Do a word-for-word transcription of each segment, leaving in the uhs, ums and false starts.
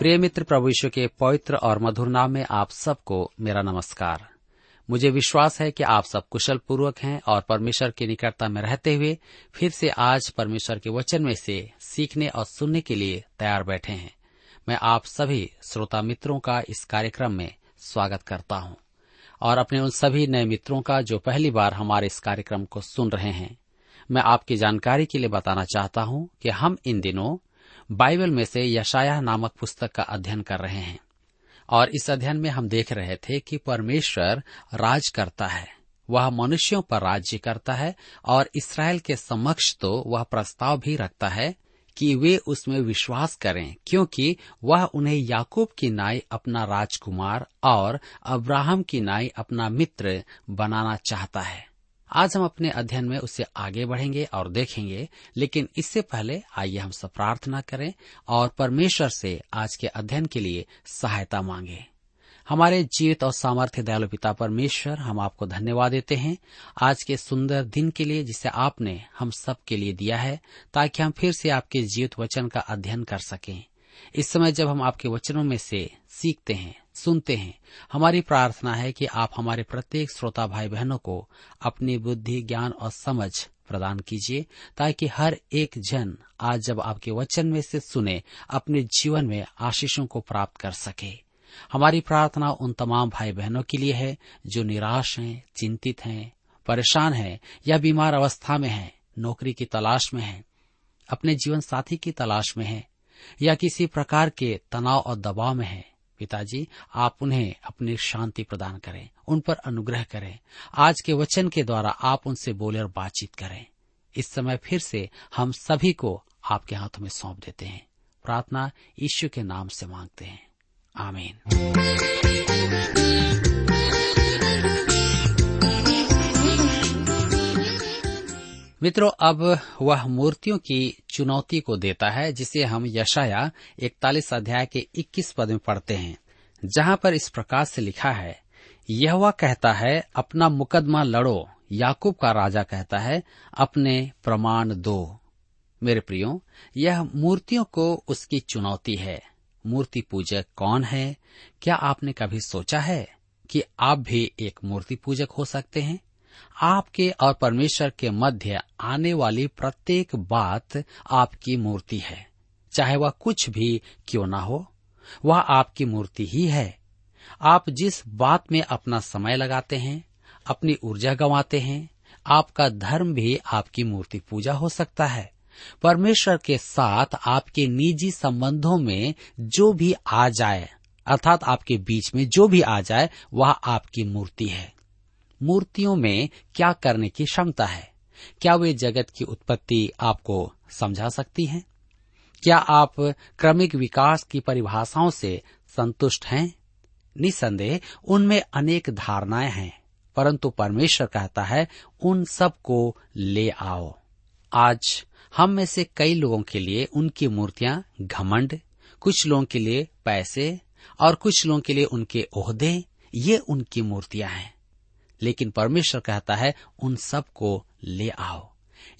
प्रिय मित्र, प्रभु यीशु के पवित्र और मधुर नाम में आप सबको मेरा नमस्कार। मुझे विश्वास है कि आप सब कुशल पूर्वक हैं और परमेश्वर की निकटता में रहते हुए फिर से आज परमेश्वर के वचन में से सीखने और सुनने के लिए तैयार बैठे हैं। मैं आप सभी श्रोता मित्रों का इस कार्यक्रम में स्वागत करता हूं और अपने उन सभी नए मित्रों का जो पहली बार हमारे इस कार्यक्रम को सुन रहे हैं। मैं आपकी जानकारी के लिए बताना चाहता हूं कि हम इन दिनों बाइबल में से यशायाह नामक पुस्तक का अध्ययन कर रहे हैं और इस अध्ययन में हम देख रहे थे कि परमेश्वर राज करता है, वह मनुष्यों पर राज्य करता है और इसराइल के समक्ष तो वह प्रस्ताव भी रखता है कि वे उसमें विश्वास करें, क्योंकि वह उन्हें याकूब की नाई अपना राजकुमार और अब्राहम की नाई अपना मित्र बनाना चाहता है। आज हम अपने अध्ययन में उससे आगे बढ़ेंगे और देखेंगे, लेकिन इससे पहले आइए हम सब प्रार्थना करें और परमेश्वर से आज के अध्ययन के लिए सहायता मांगे। हमारे जीवित और सामर्थ्य दयालु पिता परमेश्वर, हम आपको धन्यवाद देते हैं आज के सुंदर दिन के लिए जिसे आपने हम सबके लिए दिया है, ताकि हम फिर से आपके जीवित वचन का अध्ययन कर सकें। इस समय जब हम आपके वचनों में से सीखते हैं, सुनते हैं, हमारी प्रार्थना है कि आप हमारे प्रत्येक श्रोता भाई बहनों को अपनी बुद्धि, ज्ञान और समझ प्रदान कीजिए, ताकि हर एक जन आज जब आपके वचन में से सुने, अपने जीवन में आशीषों को प्राप्त कर सके। हमारी प्रार्थना उन तमाम भाई बहनों के लिए है जो निराश हैं, चिंतित हैं, परेशान हैं या बीमार अवस्था में हैं, नौकरी की तलाश में हैं, अपने जीवन साथी की तलाश में हैं या किसी प्रकार के तनाव और दबाव में हैं। पिताजी, आप उन्हें अपनी शांति प्रदान करें, उन पर अनुग्रह करें। आज के वचन के द्वारा आप उनसे बोले और बातचीत करें। इस समय फिर से हम सभी को आपके हाथों में सौंप देते हैं। प्रार्थना यीशु के नाम से मांगते हैं, आमीन। मित्रों, अब वह मूर्तियों की चुनौती को देता है जिसे हम यशायाह इकतालीस अध्याय के इक्कीस पद में पढ़ते हैं, जहां पर इस प्रकार से लिखा है, यहोवा कहता है, अपना मुकदमा लड़ो। याकूब का राजा कहता है, अपने प्रमाण दो। मेरे प्रियो, यह मूर्तियों को उसकी चुनौती है। मूर्ति पूजक कौन है? क्या आपने कभी सोचा है कि आप भी एक मूर्ति पूजक हो सकते हैं? आपके और परमेश्वर के मध्य आने वाली प्रत्येक बात आपकी मूर्ति है, चाहे वह कुछ भी क्यों ना हो, वह आपकी मूर्ति ही है। आप जिस बात में अपना समय लगाते हैं, अपनी ऊर्जा गंवाते हैं, आपका धर्म भी आपकी मूर्ति पूजा हो सकता है। परमेश्वर के साथ आपके निजी संबंधों में जो भी आ जाए, अर्थात आपके बीच में जो भी आ जाए, वह आपकी मूर्ति है। मूर्तियों में क्या करने की क्षमता है? क्या वे जगत की उत्पत्ति आपको समझा सकती हैं? क्या आप क्रमिक विकास की परिभाषाओं से संतुष्ट हैं? निसंदेह उनमें अनेक धारणाएं हैं, परंतु परमेश्वर कहता है, उन सबको ले आओ। आज हम में से कई लोगों के लिए उनकी मूर्तियां घमंड, कुछ लोगों के लिए पैसे और कुछ लोगों के लिए उनके ओहदे, ये उनकी मूर्तियां हैं। लेकिन परमेश्वर कहता है, उन सबको ले आओ।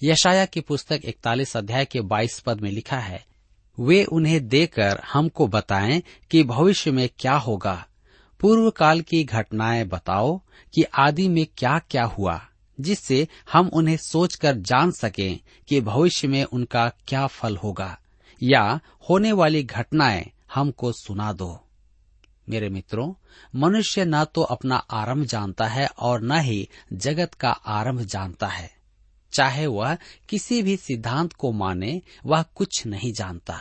यशायाह की पुस्तक इकतालीस अध्याय के बाईस पद में लिखा है, वे उन्हें देकर हमको बताएं कि भविष्य में क्या होगा, पूर्व काल की घटनाएं बताओ कि आदि में क्या क्या हुआ, जिससे हम उन्हें सोचकर जान सकें कि भविष्य में उनका क्या फल होगा, या होने वाली घटनाएं हमको सुना दो। मेरे मित्रों, मनुष्य न तो अपना आरंभ जानता है और न ही जगत का आरंभ जानता है। चाहे वह किसी भी सिद्धांत को माने, वह कुछ नहीं जानता।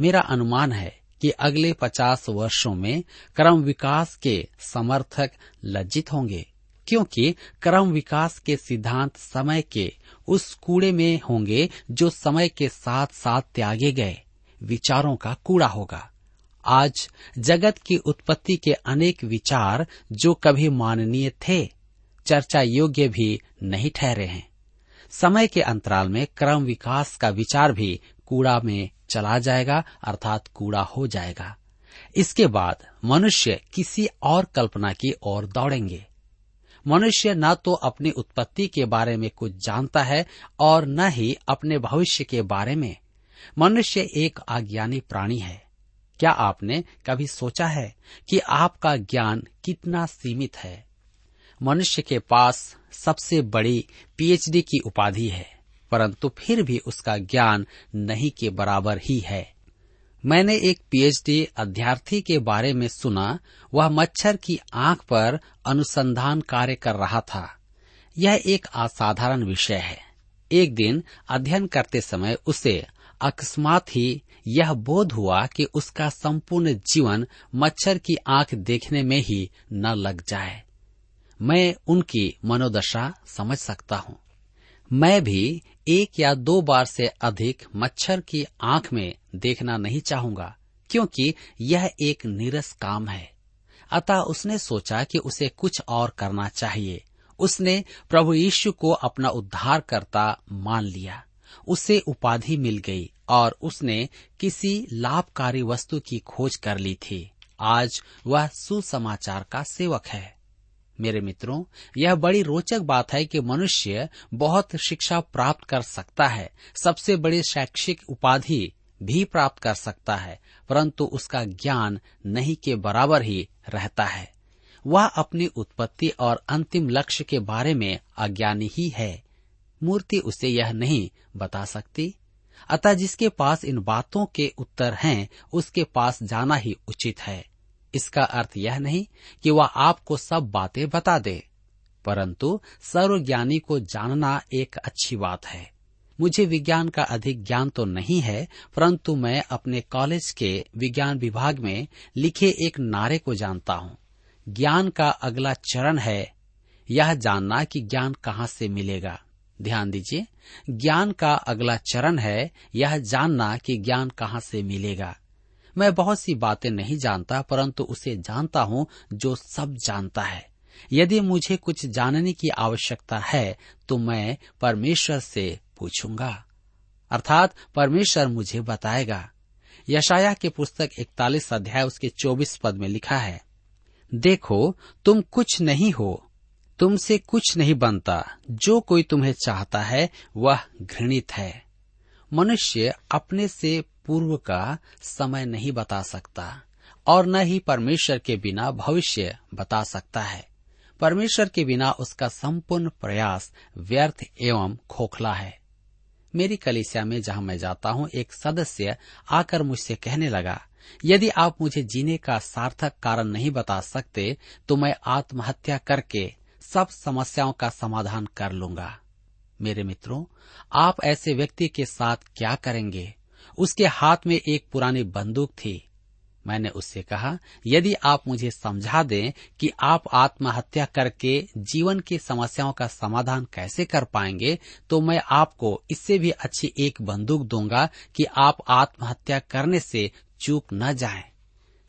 मेरा अनुमान है कि अगले पचास वर्षों में क्रम विकास के समर्थक लज्जित होंगे, क्योंकि क्रम विकास के सिद्धांत समय के उस कूड़े में होंगे जो समय के साथ साथ त्यागे गए विचारों का कूड़ा होगा। आज जगत की उत्पत्ति के अनेक विचार जो कभी माननीय थे, चर्चा योग्य भी नहीं ठहरे हैं। समय के अंतराल में क्रम विकास का विचार भी कूड़ा में चला जाएगा, अर्थात कूड़ा हो जाएगा। इसके बाद मनुष्य किसी और कल्पना की ओर दौड़ेंगे। मनुष्य न तो अपनी उत्पत्ति के बारे में कुछ जानता है और न ही अपने भविष्य के बारे में। मनुष्य एक अज्ञानी प्राणी है। क्या आपने कभी सोचा है कि आपका ज्ञान कितना सीमित है? मनुष्य के पास सबसे बड़ी पीएचडी की उपाधि है, परंतु फिर भी उसका ज्ञान नहीं के बराबर ही है। मैंने एक पीएचडी अभ्यर्थी के बारे में सुना। वह मच्छर की आंख पर अनुसंधान कार्य कर रहा था। यह एक असाधारण विषय है। एक दिन अध्ययन करते समय उसे अकस्मात ही यह बोध हुआ कि उसका संपूर्ण जीवन मच्छर की आंख देखने में ही न लग जाए। मैं उनकी मनोदशा समझ सकता हूँ। मैं भी एक या दो बार से अधिक मच्छर की आंख में देखना नहीं चाहूंगा, क्योंकि यह एक नीरस काम है। अतः उसने सोचा कि उसे कुछ और करना चाहिए। उसने प्रभु यीशु को अपना उद्धारकर्ता मान लिया। उसे उपाधि मिल गई और उसने किसी लाभकारी वस्तु की खोज कर ली थी। आज वह सुसमाचार का सेवक है। मेरे मित्रों, यह बड़ी रोचक बात है कि मनुष्य बहुत शिक्षा प्राप्त कर सकता है, सबसे बड़ी शैक्षिक उपाधि भी प्राप्त कर सकता है, परंतु उसका ज्ञान नहीं के बराबर ही रहता है। वह अपनी उत्पत्ति और अंतिम लक्ष्य के बारे में अज्ञानी ही है। मूर्ति उसे यह नहीं बता सकती। अतः जिसके पास इन बातों के उत्तर हैं, उसके पास जाना ही उचित है। इसका अर्थ यह नहीं कि वह आपको सब बातें बता दे, परंतु सर्वज्ञानी को जानना एक अच्छी बात है। मुझे विज्ञान का अधिक ज्ञान तो नहीं है, परंतु मैं अपने कॉलेज के विज्ञान विभाग में लिखे एक नारे को जानता हूँ। ज्ञान का अगला चरण है यह जानना कि ज्ञान कहाँ से मिलेगा। ध्यान दीजिए, ज्ञान का अगला चरण है यह जानना कि ज्ञान कहाँ से मिलेगा। मैं बहुत सी बातें नहीं जानता, परंतु उसे जानता हूँ जो सब जानता है। यदि मुझे कुछ जानने की आवश्यकता है तो मैं परमेश्वर से पूछूंगा, अर्थात परमेश्वर मुझे बताएगा। यशायाह की पुस्तक इकतालीस अध्याय उसके चौबीस पद में लिखा है, देखो तुम कुछ नहीं हो, तुमसे कुछ नहीं बनता, जो कोई तुम्हें चाहता है वह घृणित है। मनुष्य अपने से पूर्व का समय नहीं बता सकता और न ही परमेश्वर के बिना भविष्य बता सकता है। परमेश्वर के बिना उसका संपूर्ण प्रयास व्यर्थ एवं खोखला है। मेरी कलीसिया में जहाँ मैं जाता हूँ, एक सदस्य आकर मुझसे कहने लगा, यदि आप मुझे जीने का सार्थक कारण नहीं बता सकते तो मैं आत्महत्या करके सब समस्याओं का समाधान कर लूंगा। मेरे मित्रों, आप ऐसे व्यक्ति के साथ क्या करेंगे? उसके हाथ में एक पुरानी बंदूक थी। मैंने उससे कहा, यदि आप मुझे समझा दें कि आप आत्महत्या करके जीवन की समस्याओं का समाधान कैसे कर पाएंगे, तो मैं आपको इससे भी अच्छी एक बंदूक दूंगा कि आप आत्महत्या करने से चूक न जाएं।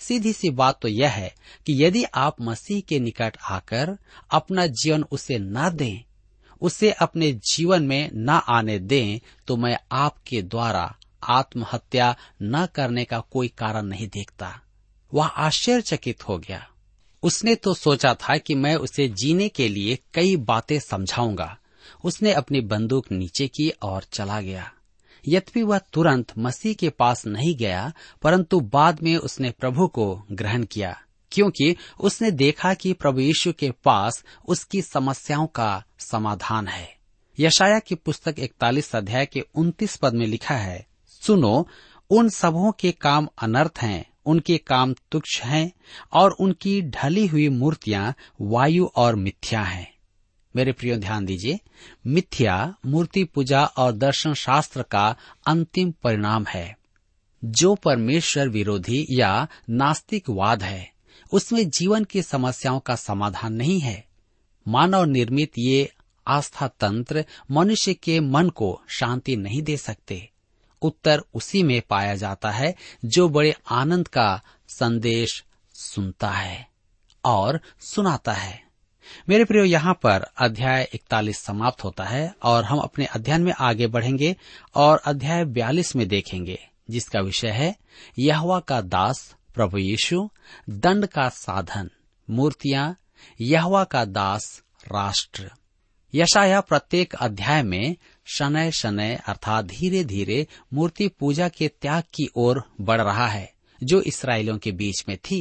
सीधी सी बात तो यह है कि यदि आप मसीह के निकट आकर अपना जीवन उसे न दें, उसे अपने जीवन में न आने दें, तो मैं आपके द्वारा आत्महत्या न करने का कोई कारण नहीं देखता। वह आश्चर्यचकित हो गया। उसने तो सोचा था कि मैं उसे जीने के लिए कई बातें समझाऊंगा। उसने अपनी बंदूक नीचे की और चला गया। यद्यपि वह तुरंत मसीह के पास नहीं गया, परंतु बाद में उसने प्रभु को ग्रहण किया, क्योंकि उसने देखा कि प्रभु यीशु के पास उसकी समस्याओं का समाधान है। यशायाह की पुस्तक इकतालीस अध्याय के उनतीस पद में लिखा है, सुनो, उन सबों के काम अनर्थ हैं, उनके काम तुच्छ हैं और उनकी ढली हुई मूर्तियां वायु और मिथ्या हैं। मेरे प्रियो, ध्यान दीजिए, मिथ्या मूर्ति पूजा और दर्शन शास्त्र का अंतिम परिणाम है जो परमेश्वर विरोधी या नास्तिकवाद है। उसमें जीवन की समस्याओं का समाधान नहीं है। मानव निर्मित ये आस्था तंत्र मनुष्य के मन को शांति नहीं दे सकते। उत्तर उसी में पाया जाता है जो बड़े आनंद का संदेश सुनता है और सुनाता है। मेरे प्रियो, यहाँ पर अध्याय इकतालीस समाप्त होता है और हम अपने अध्ययन में आगे बढ़ेंगे और अध्याय बयालीस में देखेंगे, जिसका विषय है यहोवा का दास प्रभु यीशु, दंड का साधन, मूर्तियां, यहोवा का दास, राष्ट्र। यशायाह प्रत्येक अध्याय में शनय शनय अर्थात धीरे धीरे मूर्ति पूजा के त्याग की ओर बढ़ रहा है जो इस्राएलियों के बीच में थी।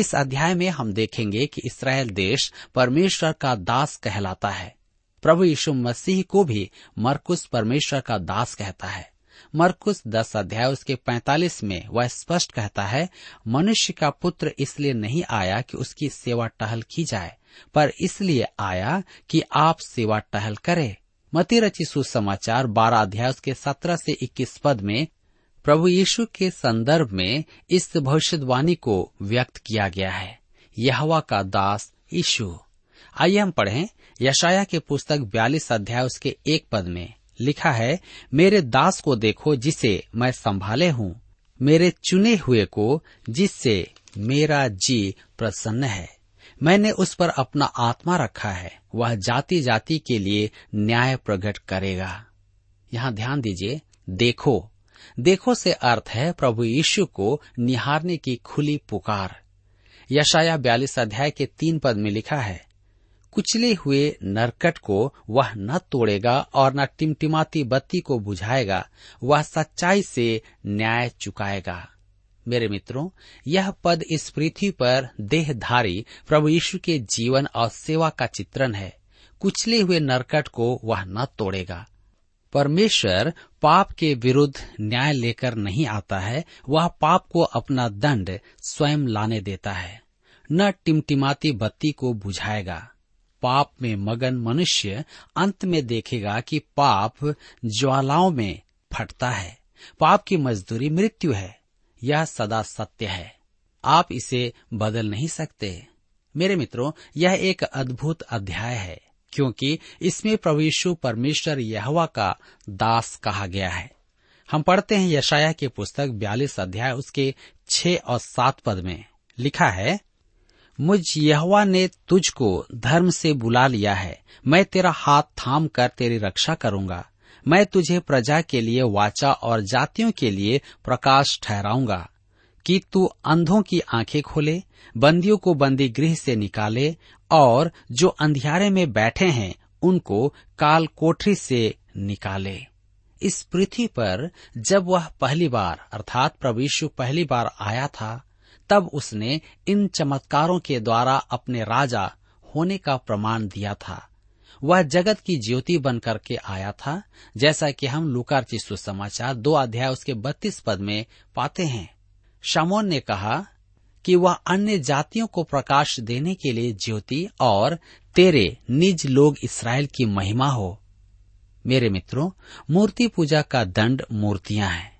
इस अध्याय में हम देखेंगे कि इस्राएल देश परमेश्वर का दास कहलाता है। प्रभु यीशु मसीह को भी मरकुस परमेश्वर का दास कहता है। मरकुस दस अध्याय उसके पैंतालीस में वह स्पष्ट कहता है, मनुष्य का पुत्र इसलिए नहीं आया कि उसकी सेवा टहल की जाए, पर इसलिए आया कि आप सेवा टहल करें। मत्ती रचित सुसमाचार बारह अध्याय उसके सत्रह से इक्कीस पद में प्रभु यीशु के संदर्भ में इस भविष्यवाणी को व्यक्त किया गया है, यहोवा का दास यीशु। आइए हम पढ़ें यशायाह के पुस्तक बयालीस अध्याय उसके एक पद में लिखा है, मेरे दास को देखो जिसे मैं संभाले हूँ, मेरे चुने हुए को जिससे मेरा जी प्रसन्न है। मैंने उस पर अपना आत्मा रखा है, वह जाति जाति के लिए न्याय प्रकट करेगा। यहाँ ध्यान दीजिए, देखो देखो से अर्थ है प्रभु यीशु को निहारने की खुली पुकार। यशायाह बयालीस अध्याय के तीन पद में लिखा है, कुचले हुए नरकट को वह न तोड़ेगा और न टिमटिमाती बत्ती को बुझाएगा, वह सच्चाई से न्याय चुकाएगा। मेरे मित्रों, यह पद इस पृथ्वी पर देहधारी प्रभु यीशु के जीवन और सेवा का चित्रण है। कुचले हुए नरकट को वह न तोड़ेगा। परमेश्वर पाप के विरुद्ध न्याय लेकर नहीं आता है, वह पाप को अपना दंड स्वयं लाने देता है, न टिमटिमाती बत्ती को बुझाएगा। पाप में मगन मनुष्य अंत में देखेगा कि पाप ज्वालाओं में फटता है। पाप की मजदूरी मृत्यु है, यह सदा सत्य है, आप इसे बदल नहीं सकते। मेरे मित्रों, यह एक अद्भुत अध्याय है क्योंकि इसमें प्रभु यीशु परमेश्वर यहोवा का दास कहा गया है। हम पढ़ते हैं यशायाह की पुस्तक बयालीस अध्याय उसके छह और सात पद में लिखा है, मुझ यहोवा ने तुझको धर्म से बुला लिया है, मैं तेरा हाथ थाम कर तेरी रक्षा करूंगा। मैं तुझे प्रजा के लिए वाचा और जातियों के लिए प्रकाश ठहराऊंगा कि तू अंधों की आंखें खोले, बंदियों को बंदी गृह से निकाले और जो अंधियारे में बैठे हैं उनको काल कोठरी से निकाले। इस पृथ्वी पर जब वह पहली बार अर्थात प्रभु यीशु पहली बार आया था, तब उसने इन चमत्कारों के द्वारा अपने राजा होने का प्रमाण दिया था। वह जगत की ज्योति बनकर के आया था, जैसा कि हम लूका रचित सुसमाचार दो अध्याय उसके बत्तीस पद में पाते हैं। शमौन ने कहा कि वह अन्य जातियों को प्रकाश देने के लिए ज्योति और तेरे निज लोग इसराइल की महिमा हो। मेरे मित्रों, मूर्ति पूजा का दंड मूर्तियां हैं।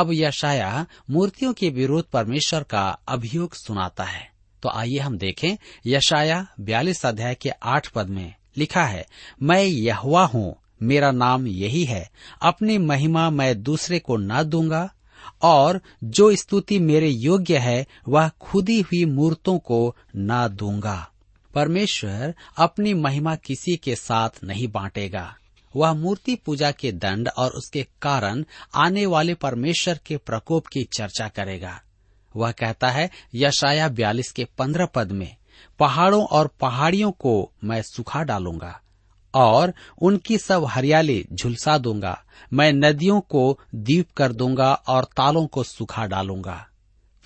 अब यशायाह मूर्तियों के विरोध परमेश्वर का अभियोग सुनाता है। तो आइए हम देखें यशायाह बयालीस अध्याय के आठ पद में लिखा है, मैं यहोवा हूँ, मेरा नाम यही है, अपनी महिमा मैं दूसरे को न दूंगा और जो स्तुति मेरे योग्य है वह खुदी हुई मूर्तों को न दूंगा। परमेश्वर अपनी महिमा किसी के साथ नहीं बांटेगा। वह मूर्ति पूजा के दंड और उसके कारण आने वाले परमेश्वर के प्रकोप की चर्चा करेगा। वह कहता है यशायाह बयालीस के पंद्रह पद में, पहाड़ों और पहाड़ियों को मैं सूखा डालूंगा और उनकी सब हरियाली झुलसा दूंगा। मैं नदियों को द्वीप कर दूंगा और तालों को सूखा डालूंगा।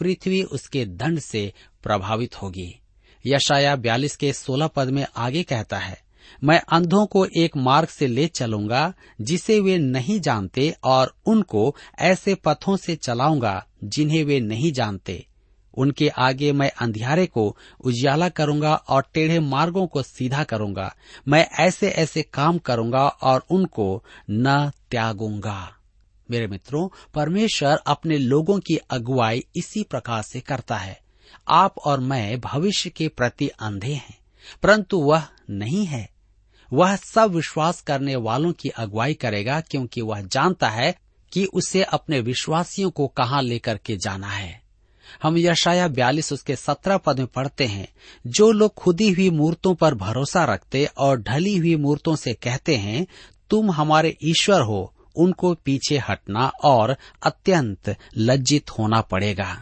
पृथ्वी उसके दंड से प्रभावित होगी। यशायाह बयालीस के सोलह पद में आगे कहता है, मैं अंधों को एक मार्ग से ले चलूंगा जिसे वे नहीं जानते और उनको ऐसे पथों से चलाऊंगा जिन्हें वे नहीं जानते। उनके आगे मैं अंधियारे को उजियाला करूंगा और टेढ़े मार्गों को सीधा करूंगा। मैं ऐसे ऐसे काम करूंगा और उनको न त्यागूंगा। मेरे मित्रों, परमेश्वर अपने लोगों की अगुवाई इसी प्रकार से करता है। आप और मैं भविष्य के प्रति अंधे हैं, परंतु वह नहीं है। वह सब विश्वास करने वालों की अगुवाई करेगा, क्योंकि वह जानता है कि उसे अपने विश्वासियों को कहां लेकर के जाना है। हम यशायाह बयालीस उसके सत्रह पद में पढ़ते हैं, जो लोग खुदी हुई मूर्तों पर भरोसा रखते और ढली हुई मूर्तों से कहते हैं तुम हमारे ईश्वर हो, उनको पीछे हटना और अत्यंत लज्जित होना पड़ेगा।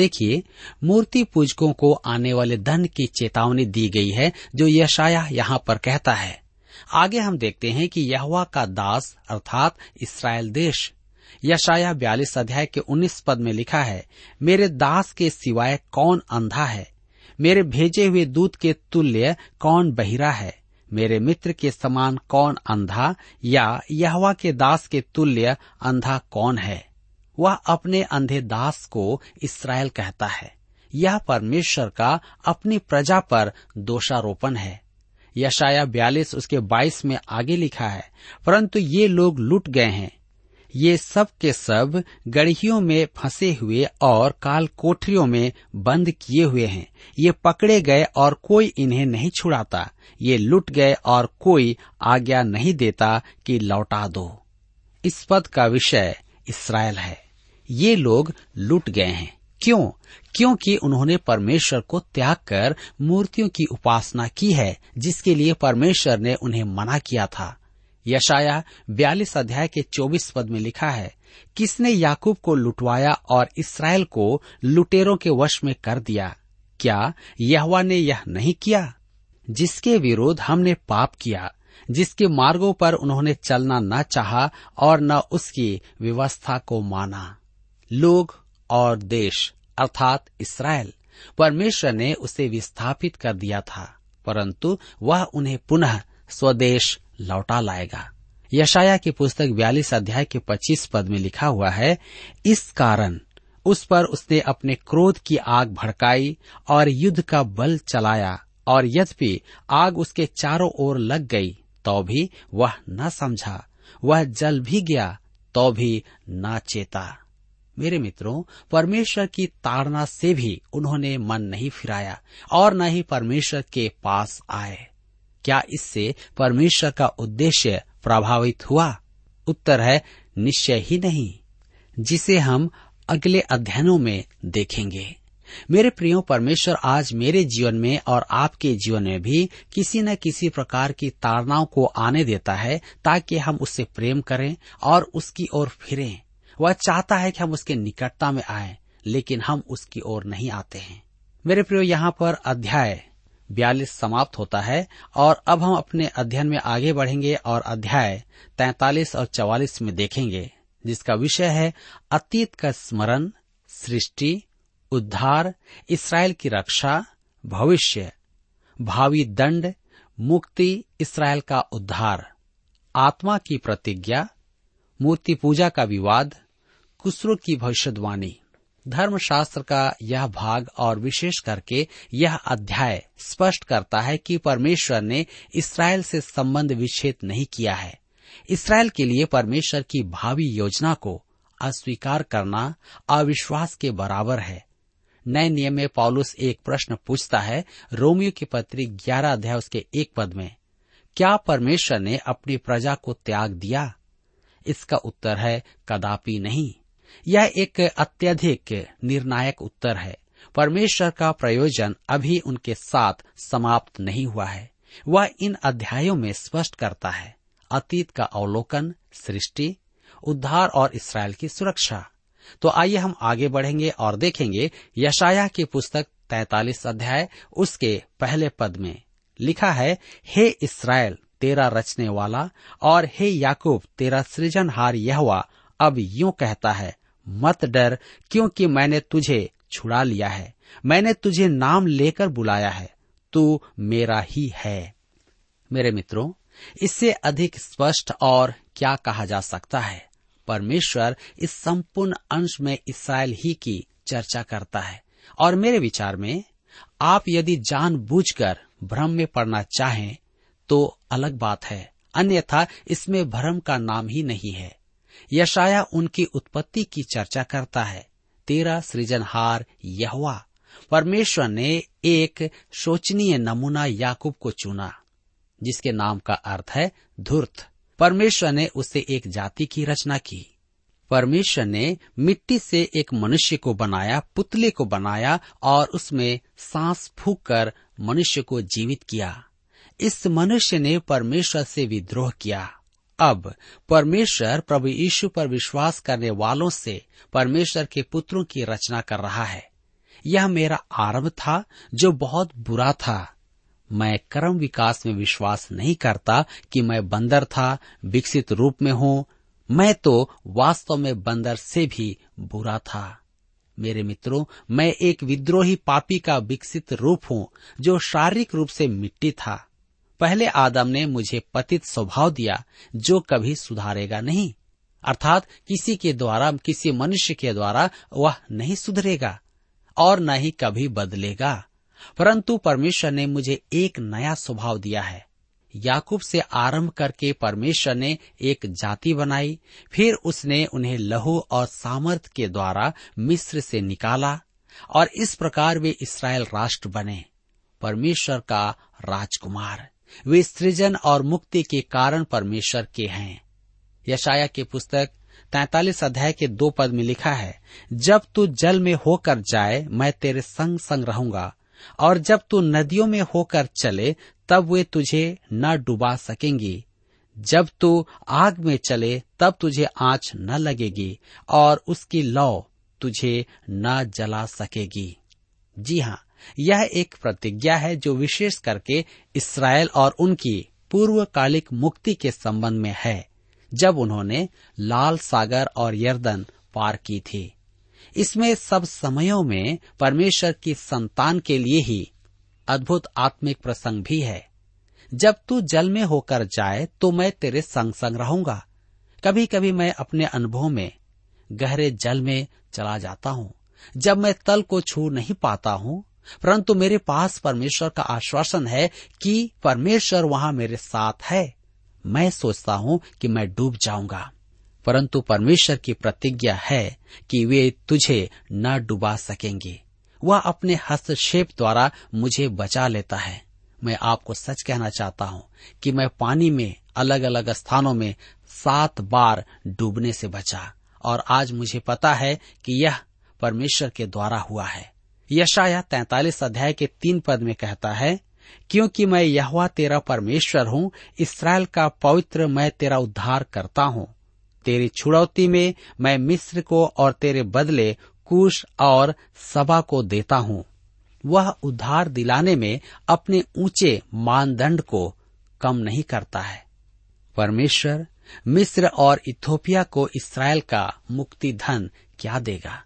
देखिए, मूर्ति पूजकों को आने वाले दंड की चेतावनी दी गई है जो यशायाह यहाँ पर कहता है। आगे हम देखते हैं कि यहोवा का दास अर्थात इस्राएल देश, यशायाह बयालीस अध्याय के उन्नीस पद में लिखा है, मेरे दास के सिवाय कौन अंधा है, मेरे भेजे हुए दूत के तुल्य कौन बहिरा है, मेरे मित्र के समान कौन अंधा या यहोवा के दास के तुल्य अंधा कौन है। वह अपने अंधे दास को इस्राएल कहता है। यह परमेश्वर का अपनी प्रजा पर दोषारोपण है। यशायाह बयालीस उसके बाईस में आगे लिखा है, परंतु ये लोग लूट गए हैं, ये सब के सब गड़ियों में फंसे हुए और काल कोठरियों में बंद किए हुए हैं। ये पकड़े गए और कोई इन्हें नहीं छुड़ाता, ये लूट गए और कोई आज्ञा नहीं देता कि लौटा दो। इस पद का विषय इस्राएल है। ये लोग लूट गए हैं, क्यों? क्योंकि उन्होंने परमेश्वर को त्याग कर मूर्तियों की उपासना की है, जिसके लिए परमेश्वर ने उन्हें मना किया था। यशायाह बयालीस अध्याय के चौबीस पद में लिखा है, किसने याकूब को लुटवाया और इस्राएल को लुटेरों के वश में कर दिया? क्या यहोवा ने यह नहीं किया, जिसके विरुद्ध हमने पाप किया, जिसके मार्गों पर उन्होंने चलना न चाहा और न उसकी व्यवस्था को माना? लोग और देश अर्थात इस्राएल, परमेश्वर ने उसे विस्थापित कर दिया था, परंतु वह उन्हें पुनः स्वदेश लौटा लाएगा। यशायाह की पुस्तक बयालीस अध्याय के पच्चीस पद में लिखा हुआ है, इस कारण उस पर उसने अपने क्रोध की आग भड़काई और युद्ध का बल चलाया, और यद्यपि आग उसके चारों ओर लग गई तो भी वह न समझा, वह जल भी गया तो भी न चेता। मेरे मित्रों, परमेश्वर की ताड़ना से भी उन्होंने मन नहीं फिराया और न ही परमेश्वर के पास आए। क्या इससे परमेश्वर का उद्देश्य प्रभावित हुआ? उत्तर है निश्चय ही नहीं, जिसे हम अगले अध्ययनों में देखेंगे। मेरे प्रियो, परमेश्वर आज मेरे जीवन में और आपके जीवन में भी किसी न किसी प्रकार की ताड़नाओं को आने देता है, ताकि हम उससे प्रेम करें और उसकी ओर फिरें। वह चाहता है कि हम उसके निकटता में आएं, लेकिन हम उसकी ओर नहीं आते हैं। मेरे प्रियो, यहाँ पर अध्याय बयालीस समाप्त होता है और अब हम अपने अध्ययन में आगे बढ़ेंगे और अध्याय तैंतालीस और चवालीस में देखेंगे, जिसका विषय है अतीत का स्मरण, सृष्टि, उद्धार, इस्राएल की रक्षा, भविष्य, भावी दंड, मुक्ति, इस्राएल का उद्धार, आत्मा की प्रतिज्ञा, मूर्ति पूजा का विवाद, कुसरू की भविष्यवाणी। धर्मशास्त्र का यह भाग और विशेष करके यह अध्याय स्पष्ट करता है कि परमेश्वर ने इस्राएल से संबंध विच्छेद नहीं किया है। इस्राएल के लिए परमेश्वर की भावी योजना को अस्वीकार करना अविश्वास के बराबर है। नए नियम में पौलुस एक प्रश्न पूछता है, रोमियो की पत्री ग्यारह अध्याय उसके एक पद में, क्या परमेश्वर ने अपनी प्रजा को त्याग दिया? इसका उत्तर है कदापि नहीं। यह एक अत्यधिक निर्णायक उत्तर है। परमेश्वर का प्रयोजन अभी उनके साथ समाप्त नहीं हुआ है। वह इन अध्यायों में स्पष्ट करता है अतीत का अवलोकन, सृष्टि, उद्धार और इस्राएल की सुरक्षा। तो आइए हम आगे बढ़ेंगे और देखेंगे यशायाह की पुस्तक तैंतालीस अध्याय उसके पहले पद में लिखा है, हे इस्राएल तेरा रचने वाला और हे याकूब तेरा सृजनहार यहोवा अब यूं कहता है, मत डर, क्योंकि मैंने तुझे छुड़ा लिया है, मैंने तुझे नाम लेकर बुलाया है, तू मेरा ही है। मेरे मित्रों, इससे अधिक स्पष्ट और क्या कहा जा सकता है। परमेश्वर इस संपूर्ण अंश में इस्राएल ही की चर्चा करता है, और मेरे विचार में आप यदि जानबूझकर भ्रम में पड़ना चाहें तो अलग बात है, अन्यथा इसमें भ्रम का नाम ही नहीं है। यशायाह उनकी उत्पत्ति की चर्चा करता है। तेरा सृजनहार यहोवा परमेश्वर ने एक शोचनीय नमूना याकूब को चुना, जिसके नाम का अर्थ है धूर्त। परमेश्वर ने उससे एक जाति की रचना की। परमेश्वर ने मिट्टी से एक मनुष्य को बनाया, पुतले को बनाया और उसमें सांस फूंक कर मनुष्य को जीवित किया। इस मनुष्य ने परमेश्वर से विद्रोह किया। अब परमेश्वर प्रभु यीशु पर विश्वास करने वालों से परमेश्वर के पुत्रों की रचना कर रहा है। यह मेरा आरंभ था जो बहुत बुरा था। मैं कर्म विकास में विश्वास नहीं करता कि मैं बंदर था, विकसित रूप में हूँ। मैं तो वास्तव में बंदर से भी बुरा था। मेरे मित्रों, मैं एक विद्रोही पापी का विकसित रूप हूँ जो शारीरिक रूप से मिट्टी था। पहले आदम ने मुझे पतित स्वभाव दिया जो कभी सुधारेगा नहीं, अर्थात किसी के द्वारा, किसी मनुष्य के द्वारा वह नहीं सुधरेगा और न ही कभी बदलेगा। परंतु परमेश्वर ने मुझे एक नया स्वभाव दिया है। याकूब से आरंभ करके परमेश्वर ने एक जाति बनाई, फिर उसने उन्हें लहू और सामर्थ के द्वारा मिस्र से निकाला और इस प्रकार वे इस्राएल राष्ट्र बने, परमेश्वर का राजकुमार। वे सृजन और मुक्ति के कारण परमेश्वर के हैं। यशायाह की पुस्तक तैतालीस अध्याय के दो पद में लिखा है, जब तू जल में होकर जाए मैं तेरे संग संग रहूंगा, और जब तू नदियों में होकर चले तब वे तुझे न डुबा सकेंगी। जब तू आग में चले तब तुझे आँच न लगेगी और उसकी लौ तुझे न जला सकेगी। जी हाँ, यह एक प्रतिज्ञा है जो विशेष करके इस्राएल और उनकी पूर्वकालिक मुक्ति के संबंध में है, जब उन्होंने लाल सागर और यर्दन पार की थी। इसमें सब समयों में परमेश्वर की संतान के लिए ही अद्भुत आत्मिक प्रसंग भी है। जब तू जल में होकर जाए तो मैं तेरे संग संग रहूंगा। कभी कभी मैं अपने अनुभव में गहरे जल में चला जाता हूँ, जब मैं तल को छू नहीं पाता हूँ, परंतु मेरे पास परमेश्वर का आश्वासन है कि परमेश्वर वहाँ मेरे साथ है। मैं सोचता हूँ कि मैं डूब जाऊंगा, परंतु परमेश्वर की प्रतिज्ञा है कि वे तुझे न डुबा सकेंगे। वह अपने हस्तक्षेप द्वारा मुझे बचा लेता है। मैं आपको सच कहना चाहता हूँ कि मैं पानी में अलग अलग स्थानों में सात बार डूबने से बचा, और आज मुझे पता है कि यह परमेश्वर के द्वारा हुआ है। यशायाह तैतालीस अध्याय के तीन पद में कहता है, क्योंकि मैं यहोवा तेरा परमेश्वर हूँ, इस्राएल का पवित्र, मैं तेरा उद्धार करता हूँ। तेरी छुड़ौती में मैं मिस्र को और तेरे बदले कुश और सबा को देता हूँ। वह उद्धार दिलाने में अपने ऊंचे मानदंड को कम नहीं करता है। परमेश्वर मिस्र और इथोपिया को इस्राएल का मुक्ति धन क्या देगा?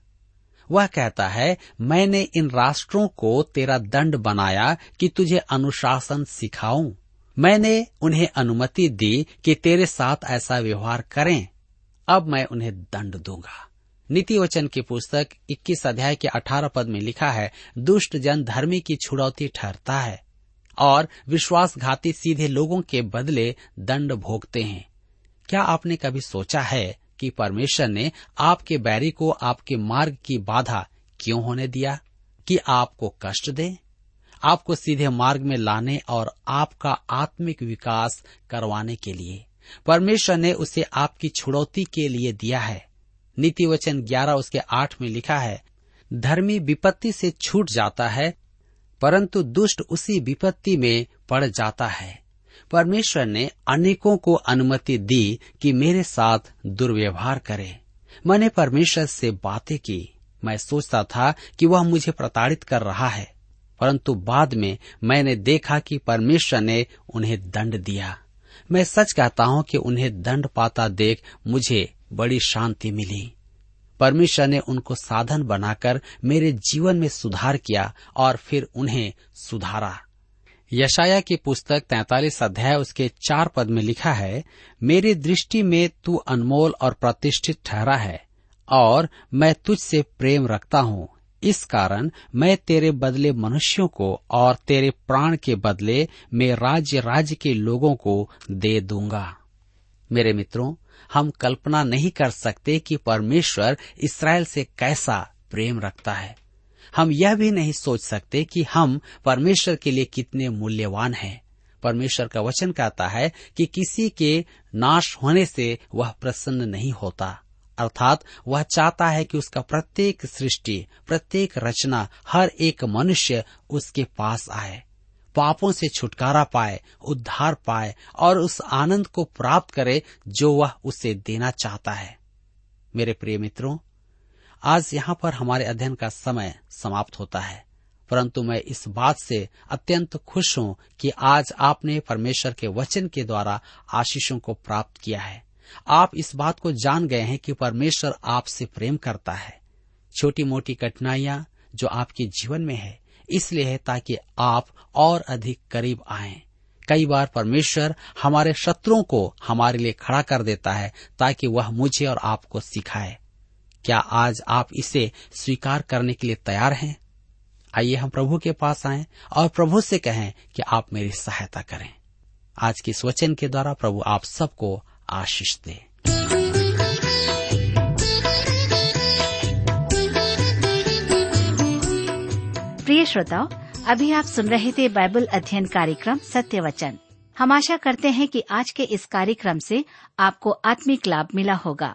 वह कहता है, मैंने इन राष्ट्रों को तेरा दंड बनाया कि तुझे अनुशासन सिखाऊं। मैंने उन्हें अनुमति दी कि तेरे साथ ऐसा व्यवहार करें। अब मैं उन्हें दंड दूंगा। नीति वचन की पुस्तक इक्कीस अध्याय के अठारह पद में लिखा है, दुष्ट जन धर्मी की छुड़ौती ठहरता है और विश्वासघाती सीधे लोगों के बदले दंड भोगते हैं। क्या आपने कभी सोचा है कि परमेश्वर ने आपके बैरी को आपके मार्ग की बाधा क्यों होने दिया कि आपको कष्ट दे, आपको सीधे मार्ग में लाने और आपका आत्मिक विकास करवाने के लिए? परमेश्वर ने उसे आपकी छुड़ौती के लिए दिया है। नीति वचन ग्यारह उसके आठ में लिखा है, धर्मी विपत्ति से छूट जाता है, परंतु दुष्ट उसी विपत्ति में पड़ जाता है। परमेश्वर ने अनेकों को अनुमति दी कि मेरे साथ दुर्व्यवहार करे। मैंने परमेश्वर से बातें की। मैं सोचता था कि वह मुझे प्रताड़ित कर रहा है, परंतु बाद में मैंने देखा कि परमेश्वर ने उन्हें दंड दिया। मैं सच कहता हूँ कि उन्हें दंड पाता देख मुझे बड़ी शांति मिली। परमेश्वर ने उनको साधन बनाकर मेरे जीवन में सुधार किया और फिर उन्हें सुधारा। यशायाह की पुस्तक तैंतालीस अध्याय उसके चार पद में लिखा है, मेरी दृष्टि में तू अनमोल और प्रतिष्ठित ठहरा है और मैं तुझसे प्रेम रखता हूँ, इस कारण मैं तेरे बदले मनुष्यों को और तेरे प्राण के बदले मैं राज्य राज्य के लोगों को दे दूंगा। मेरे मित्रों, हम कल्पना नहीं कर सकते कि परमेश्वर इसराइल से कैसा प्रेम रखता है। हम यह भी नहीं सोच सकते कि हम परमेश्वर के लिए कितने मूल्यवान हैं। परमेश्वर का वचन कहता है कि किसी के नाश होने से वह प्रसन्न नहीं होता, अर्थात वह चाहता है कि उसका प्रत्येक सृष्टि, प्रत्येक रचना, हर एक मनुष्य उसके पास आए, पापों से छुटकारा पाए, उद्धार पाए और उस आनंद को प्राप्त करे जो वह उसे देना चाहता है। मेरे प्रिय मित्रों, आज यहाँ पर हमारे अध्ययन का समय समाप्त होता है, परंतु मैं इस बात से अत्यंत खुश हूँ कि आज आपने परमेश्वर के वचन के द्वारा आशीषों को प्राप्त किया है। आप इस बात को जान गए हैं कि परमेश्वर आपसे प्रेम करता है। छोटी मोटी कठिनाइयां जो आपके जीवन में है इसलिए है ताकि आप और अधिक करीब आएं। कई बार परमेश्वर हमारे शत्रुओं को हमारे लिए खड़ा कर देता है ताकि वह मुझे और आपको सिखाए। क्या आज आप इसे स्वीकार करने के लिए तैयार हैं? आइए हम प्रभु के पास आएं और प्रभु से कहें कि आप मेरी सहायता करें। आज के इस वचन के द्वारा प्रभु आप सबको आशीष दे। प्रिय श्रोताओ, अभी आप सुन रहे थे बाइबल अध्ययन कार्यक्रम सत्य वचन। हम आशा करते हैं कि आज के इस कार्यक्रम से आपको आत्मिक लाभ मिला होगा।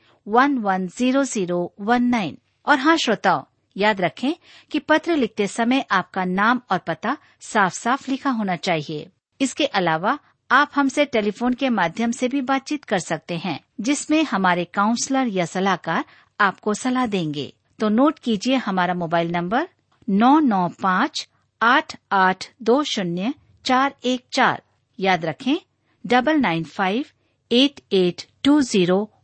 One one zero zero one nine. और हाँ श्रोताओं, याद रखें कि पत्र लिखते समय आपका नाम और पता साफ साफ लिखा होना चाहिए। इसके अलावा आप हमसे टेलीफोन के माध्यम से भी बातचीत कर सकते हैं, जिसमें हमारे काउंसलर या सलाहकार आपको सलाह देंगे। तो नोट कीजिए, हमारा मोबाइल नंबर नौ नौ पाँच आठ आठ दो शून्य चार एक चार। याद रखें double nine five eight eight two zero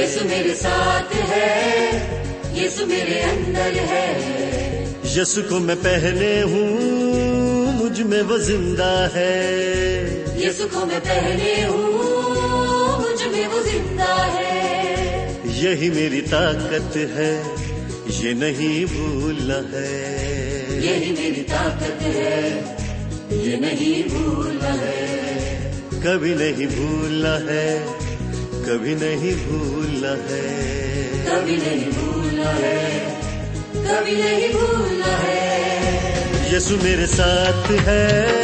यीशु मेरे साथ है, यीशु मेरे अंदर है। यीशु को मैं पहने हूँ, मुझ में वो जिंदा है। यीशु को मैं पहने हूँ, मुझ में वो जिंदा है। यही मेरी ताकत है, ये नहीं भूला है। यही मेरी ताकत है, ये नहीं भूला है। कभी नहीं भूला है, कभी नहीं भूला है, कभी नहीं भूला है, कभी नहीं भूला है। यीशु मेरे साथ है,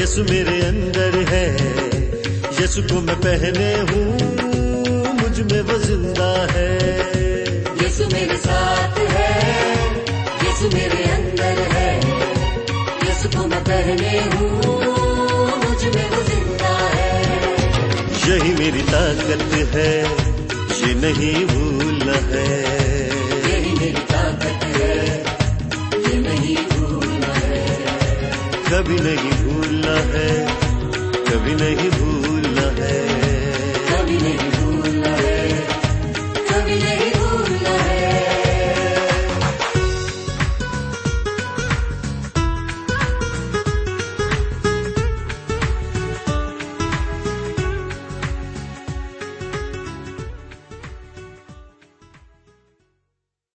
यीशु मेरे अंदर है। यीशु को मैं पहने हूँ, मुझ में वो जिंदा है। यीशु मेरे साथ है, यीशु मेरे अंदर है। यीशु को मैं पहने हूँ, मुझ में वो जिंदा है। यही मेरी ताकत है, ये नहीं भूल है। यही मेरी ताकत है, ये नहीं भूल है। कभी नहीं भूला है, कभी नहीं भूलना है, कभी नहीं।